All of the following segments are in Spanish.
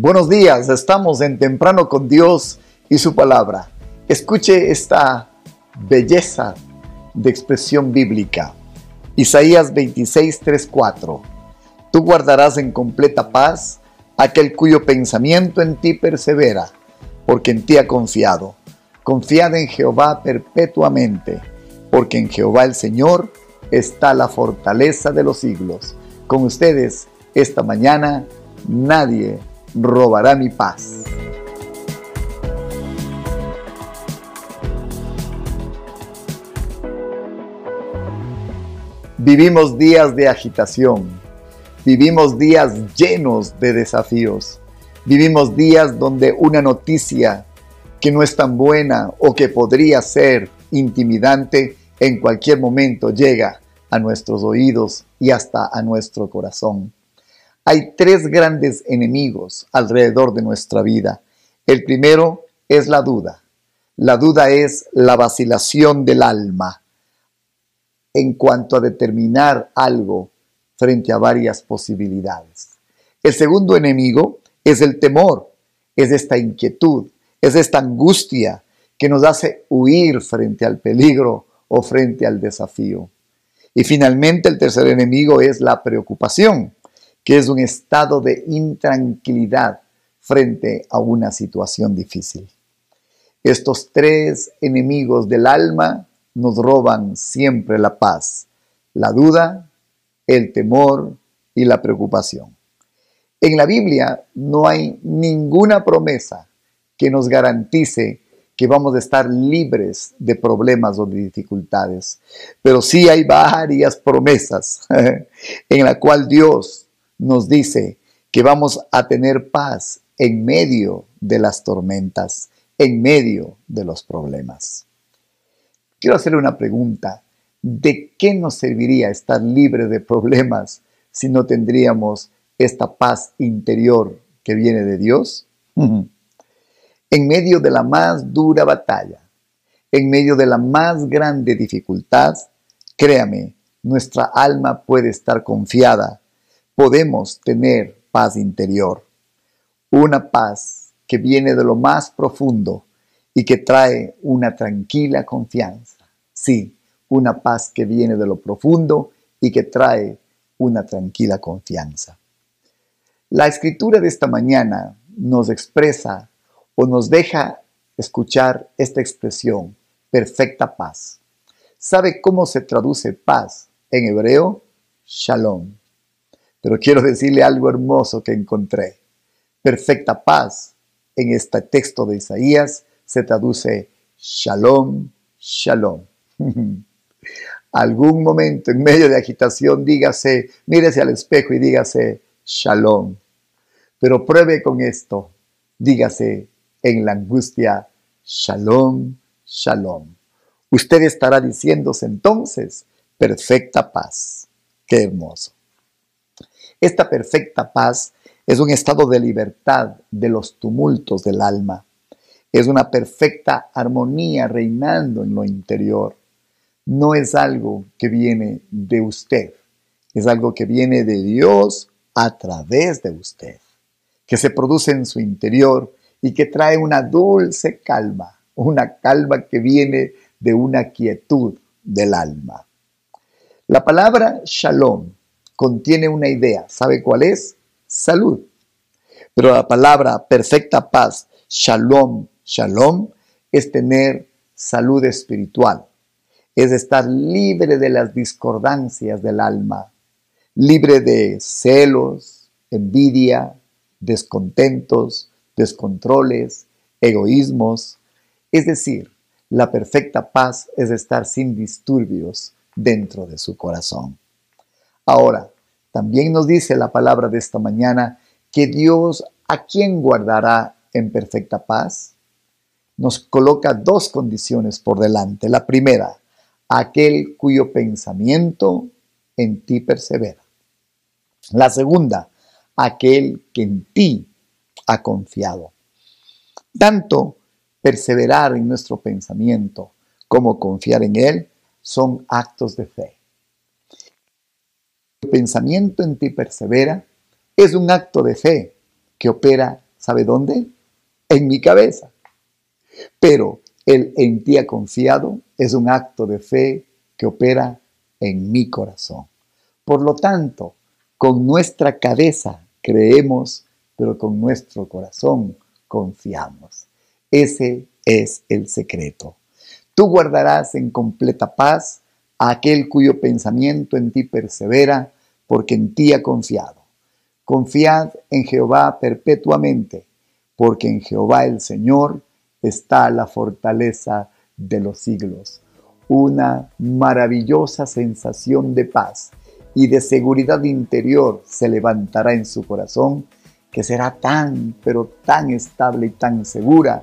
Buenos días, estamos en Temprano con Dios y su palabra. Escuche esta belleza de expresión bíblica. Isaías 26, 3, 4. Tú guardarás en completa paz aquel cuyo pensamiento en ti persevera, porque en ti ha confiado. Confiad en Jehová perpetuamente, porque en Jehová el Señor está la fortaleza de los siglos. Con ustedes esta mañana, nadie robará mi paz. Vivimos días de agitación, vivimos días llenos de desafíos, vivimos días donde una noticia que no es tan buena o que podría ser intimidante en cualquier momento llega a nuestros oídos y hasta a nuestro corazón. Hay tres grandes enemigos alrededor de nuestra vida. El primero es la duda. La duda es la vacilación del alma en cuanto a determinar algo frente a varias posibilidades. El segundo enemigo es el temor, es esta inquietud, es esta angustia que nos hace huir frente al peligro o frente al desafío. Y finalmente el tercer enemigo es la preocupación, que es un estado de intranquilidad frente a una situación difícil. Estos tres enemigos del alma nos roban siempre la paz: la duda, el temor y la preocupación. En la Biblia no hay ninguna promesa que nos garantice que vamos a estar libres de problemas o de dificultades, pero sí hay varias promesas en la cual Dios nos dice que vamos a tener paz en medio de las tormentas, en medio de los problemas. Quiero hacerle una pregunta. ¿De qué nos serviría estar libre de problemas si no tendríamos esta paz interior que viene de Dios? En medio de la más dura batalla, en medio de la más grande dificultad, créame, nuestra alma puede estar confiada. Podemos tener paz interior, una paz que viene de lo más profundo y que trae una tranquila confianza. Sí, una paz que viene de lo profundo y que trae una tranquila confianza. La escritura de esta mañana nos expresa o nos deja escuchar esta expresión, perfecta paz. ¿Sabe cómo se traduce paz en hebreo? Shalom. Pero quiero decirle algo hermoso que encontré. Perfecta paz en este texto de Isaías se traduce Shalom, Shalom. Algún momento en medio de agitación dígase, mírese al espejo y dígase Shalom. Pero pruebe con esto, dígase en la angustia Shalom, Shalom. Usted estará diciéndose entonces perfecta paz. ¡Qué hermoso! Esta perfecta paz es un estado de libertad de los tumultos del alma. Es una perfecta armonía reinando en lo interior. No es algo que viene de usted. Es algo que viene de Dios a través de usted, que se produce en su interior y que trae una dulce calma, una calma que viene de una quietud del alma. La palabra Shalom contiene una idea. ¿Sabe cuál es? Salud. Pero la palabra perfecta paz, Shalom, Shalom, es tener salud espiritual. Es estar libre de las discordancias del alma, libre de celos, envidia, descontentos, descontroles, egoísmos. Es decir, la perfecta paz es estar sin disturbios dentro de su corazón. Ahora, también nos dice la palabra de esta mañana que Dios, ¿a quién guardará en perfecta paz? Nos coloca dos condiciones por delante. La primera, aquel cuyo pensamiento en ti persevera. La segunda, aquel que en ti ha confiado. Tanto perseverar en nuestro pensamiento como confiar en él son actos de fe. Pensamiento en ti persevera es un acto de fe que opera ¿Sabe dónde? En mi cabeza. Pero el en ti ha confiado es un acto de fe que opera en mi corazón. Por lo tanto, con nuestra cabeza creemos, pero con nuestro corazón confiamos. Ese es el secreto. Tú guardarás en completa paz a aquel cuyo pensamiento en ti persevera, porque en ti ha confiado. Confiad en Jehová perpetuamente, porque en Jehová el Señor está la fortaleza de los siglos. Una maravillosa sensación de paz y de seguridad interior se levantará en su corazón, que será tan, pero tan estable y tan segura,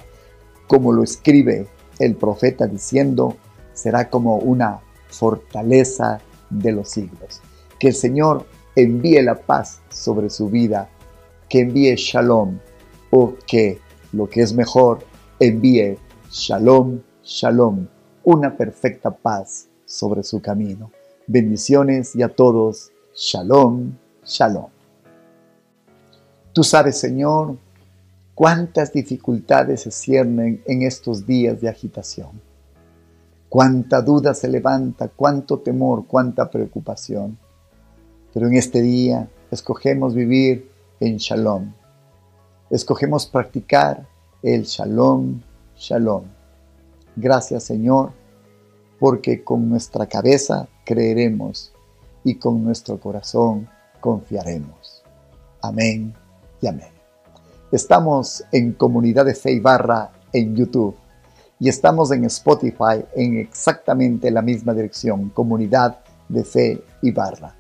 como lo escribe el profeta diciendo, será como una fortaleza de los siglos. Que el Señor envíe la paz sobre su vida, que envíe Shalom, o que, lo que es mejor, envíe Shalom, Shalom, una perfecta paz sobre su camino. Bendiciones y a todos, Shalom, Shalom. Tú sabes, Señor, cuántas dificultades se ciernen en estos días de agitación. Cuánta duda se levanta, cuánto temor, cuánta preocupación. Pero en este día escogemos vivir en Shalom. Escogemos practicar el Shalom, Shalom. Gracias, Señor, porque con nuestra cabeza creeremos y con nuestro corazón confiaremos. Amén y amén. Estamos en Comunidad de Fe y Barra en YouTube y estamos en Spotify en exactamente la misma dirección, Comunidad de Fe y Barra.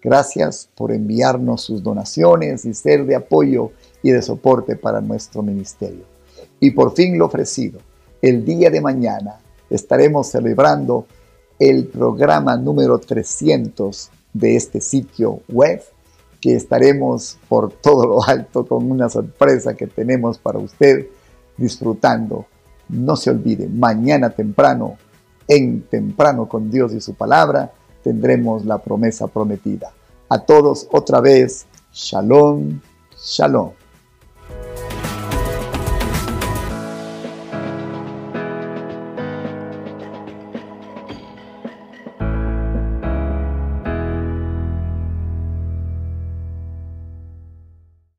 Gracias por enviarnos sus donaciones y ser de apoyo y de soporte para nuestro ministerio. Y por fin lo ofrecido, el día de mañana estaremos celebrando el programa número 300 de este sitio web, que estaremos por todo lo alto con una sorpresa que tenemos para usted disfrutando. No se olvide, mañana temprano, en Temprano con Dios y su Palabra, tendremos la promesa prometida. A todos otra vez, Shalom, Shalom.